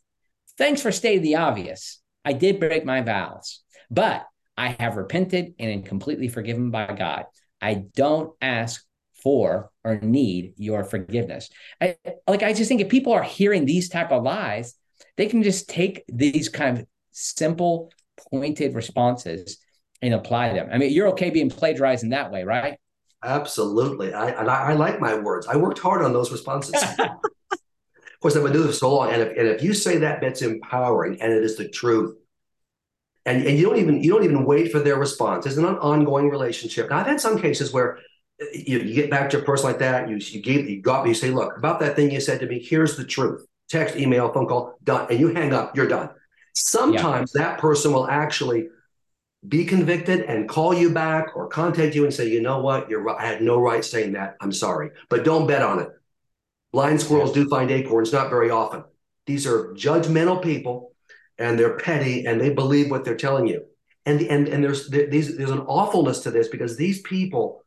Thanks for stating the obvious. I did break my vows, but I have repented and am completely forgiven by God. I don't ask for or need your forgiveness. I just think if people are hearing these type of lies, they can just take these kind of simple, pointed responses and apply them. I mean, you're okay being plagiarized in that way, right? Absolutely. I like my words. I worked hard on those responses. Of course, I've been doing this so long, and if you say that, that's empowering, and it is the truth. And you don't even wait for their response. It's an ongoing relationship. Now, I've had some cases where you get back to a person like that. You say, look, about that thing you said to me, here's the truth. Text, email, phone call, done. And you hang up, you're done. Sometimes that person will actually be convicted and call you back or contact you and say, you know what, you're right. I had no right saying that. I'm sorry. But don't bet on it. Blind squirrels do find acorns, not very often. These are judgmental people, and they're petty, and they believe what they're telling you. And there's an awfulness to this, because these people,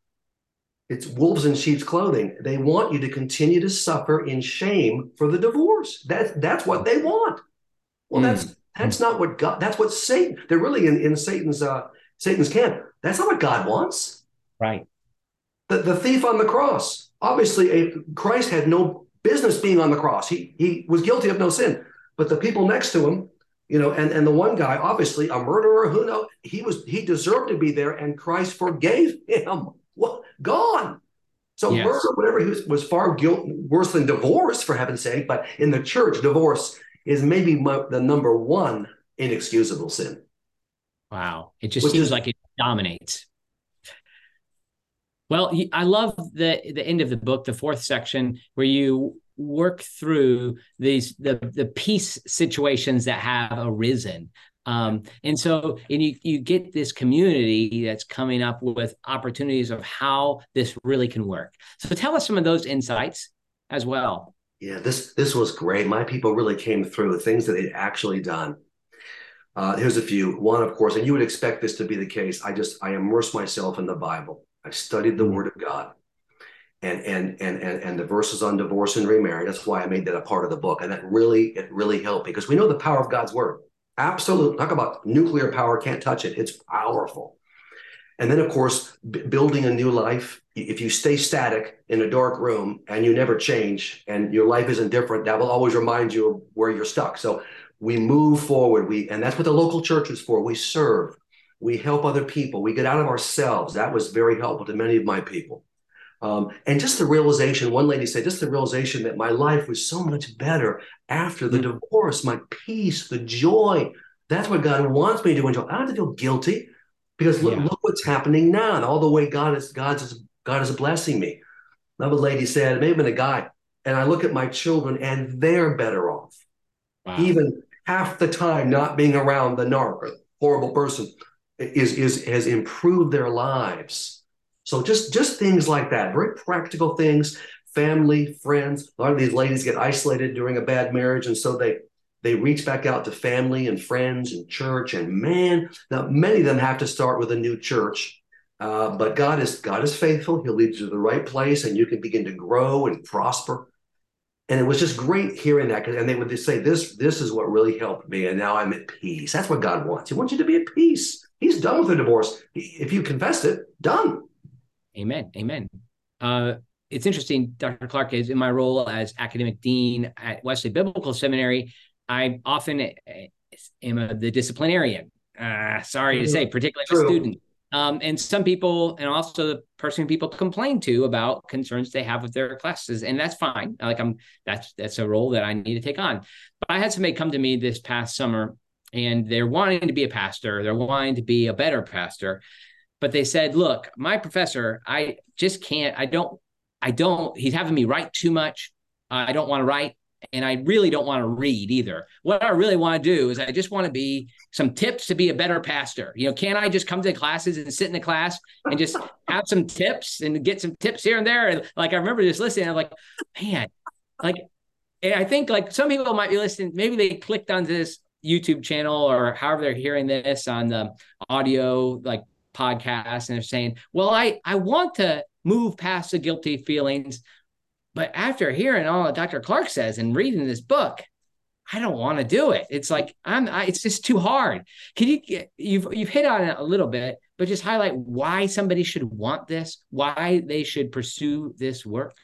it's wolves in sheep's clothing. They want you to continue to suffer in shame for the divorce. That's what they want. Well, that's not what God. That's what Satan. They're really in Satan's camp. That's not what God wants. Right. The thief on the cross. Obviously, Christ had no business being on the cross. He was guilty of no sin. But the people next to him, you know, and the one guy, obviously a murderer, who knows, he deserved to be there, and Christ forgave him. What? Gone. So murder, whatever, he was far worse than divorce, for heaven's sake. But in the church, divorce is maybe the number one inexcusable sin. Wow. It just seems like it dominates. Well, I love the end of the book, the fourth section, where you work through the peace situations that have arisen. And you get this community that's coming up with opportunities of how this really can work. So tell us some of those insights as well. Yeah, this was great. My people really came through with things that they'd actually done. Here's a few. One, of course, and you would expect this to be the case. I immerse myself in the Bible. I've studied the Word of God and the verses on divorce and remarriage. That's why I made that a part of the book. And it really helped, because we know the power of God's Word. Absolutely. Talk about nuclear power. Can't touch it. It's powerful. And then, of course, building a new life. If you stay static in a dark room and you never change and your life isn't different, that will always remind you of where you're stuck. So we move forward. And that's what the local church is for. We serve. We help other people. We get out of ourselves. That was very helpful to many of my people. And just the realization, one lady said, just the realization that my life was so much better after the divorce, my peace, the joy. That's what God wants me to enjoy. I don't have to feel guilty, because look what's happening now. And all the way God is blessing me. Another lady said, it may have been a guy, and I look at my children and they're better off. Wow. Even half the time not being around the narc or horrible person has improved their lives. So just things like that, very practical things, family, friends. A lot of these ladies get isolated during a bad marriage, and so they reach back out to family and friends and church. And man, now many of them have to start with a new church. But God is faithful. He'll lead you to the right place, and you can begin to grow and prosper. And it was just great hearing that. And they would just say, this is what really helped me, and now I'm at peace. That's what God wants. He wants you to be at peace. He's done with the divorce. If you confessed it, done. Amen. Amen. It's interesting, Dr. Clarke, is in my role as academic dean at Wesley Biblical Seminary, I often am the disciplinarian. Sorry to say, particularly a student. And some people, and also the person people complain to about concerns they have with their classes, and that's fine. Like that's a role that I need to take on. But I had somebody come to me this past summer, and they're wanting to be a pastor. They're wanting to be a better pastor. But they said, look, my professor, I just can't. I don't. He's having me write too much. I don't want to write. And I really don't want to read either. What I really want to do is I just want to be some tips to be a better pastor. You know, can't I just come to classes and sit in the class and just have some tips and get some tips here and there? And like, I remember just listening, I'm like, man, like, and I think like some people might be listening, maybe they clicked on this YouTube channel or however they're hearing this on the audio, like podcast. And they're saying, well, I want to move past the guilty feelings, but after hearing all that Dr. Clarke says and reading this book, I don't want to do it. It's like, it's just too hard. Can you've hit on it a little bit, but just highlight why somebody should want this, why they should pursue this work.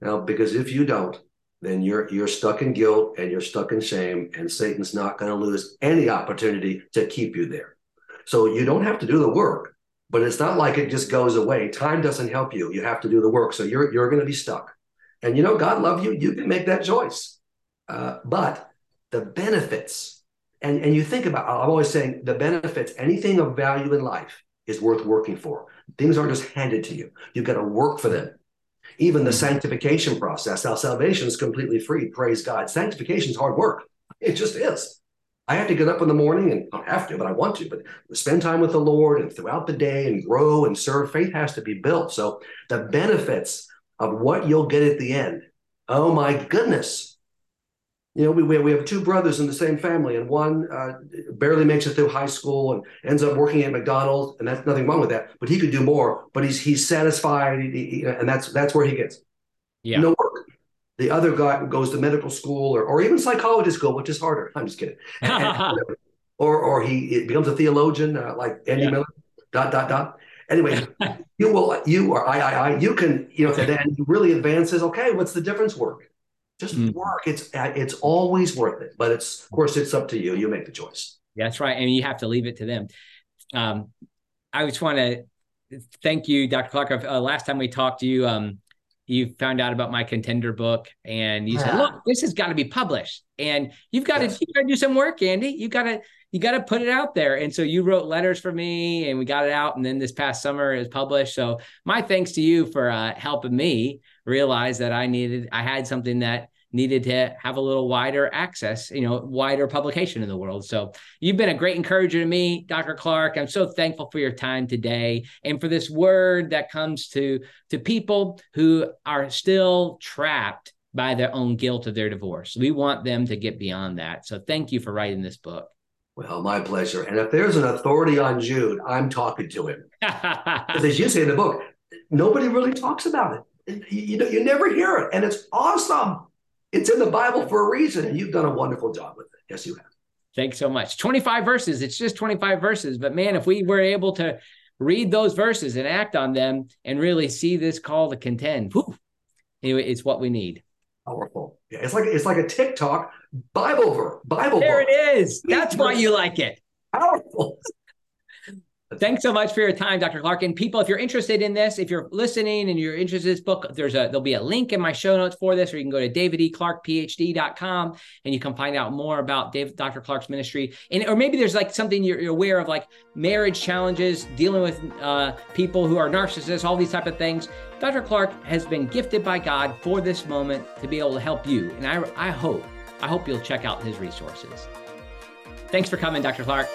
Now, because if you don't, then you're stuck in guilt and you're stuck in shame, and Satan's not going to lose any opportunity to keep you there. So you don't have to do the work, but it's not like it just goes away. Time doesn't help you. You have to do the work. So you're going to be stuck. And you know, God loves you. You can make that choice. But the benefits, and you think about, I'm always saying the benefits, anything of value in life is worth working for. Things aren't just handed to you. You've got to work for them. Even the sanctification process, our salvation is completely free. Praise God. Sanctification is hard work. It just is. I have to get up in the morning, and I don't have to, but I want to, but spend time with the Lord and throughout the day and grow and serve. Faith has to be built. So the benefits of what you'll get at the end. Oh my goodness. You know, we have two brothers in the same family, and one barely makes it through high school and ends up working at McDonald's, and that's nothing wrong with that, but he could do more, but he's satisfied, and that's where he gets. Yeah. No work. The other guy goes to medical school or even psychologist school, which is harder. I'm just kidding. or he becomes a theologian like Andy Miller. ... Anyway, then he really advances. Okay, what's the difference? Work, just work. It's always worth it. But it's, of course, it's up to you. You make the choice. That's right, and you have to leave it to them. I just want to thank you, Dr. Clarke. Last time we talked to you, you found out about my Contender book, and you said, "Look, this has got to be published, and you've got to do some work, Andy. You got to put it out there." And so you wrote letters for me, and we got it out. And then this past summer it was published. So my thanks to you for helping me realize that I had something that needed to have a little wider access, wider publication in the world. So you've been a great encourager to me, Dr. Clarke. I'm so thankful for your time today and for this word that comes to people who are still trapped by their own guilt of their divorce. We want them to get beyond that. So thank you for writing this book. Well, my pleasure. And if there's an authority on Jude, I'm talking to him. Because as you say in the book, nobody really talks about it. You never hear it. And it's awesome. It's in the Bible for a reason, and you've done a wonderful job with it. Yes, you have. Thanks so much. 25 verses. It's just 25 verses. But man, if we were able to read those verses and act on them and really see this call to contend, anyway, it's what we need. Powerful. Yeah, it's like a TikTok Bible there book. There it is. That's why you like it. Powerful. Thanks so much for your time, Dr. Clarke. And people, if you're interested in this, if you're listening and you're interested in this book, there'll be a link in my show notes for this, or you can go to davideclarkephd.com and you can find out more about Dr. Clarke's ministry. And or maybe there's like something you're aware of, like marriage challenges, dealing with people who are narcissists, all these type of things. Dr. Clarke has been gifted by God for this moment to be able to help you. And I hope you'll check out his resources. Thanks for coming, Dr. Clarke.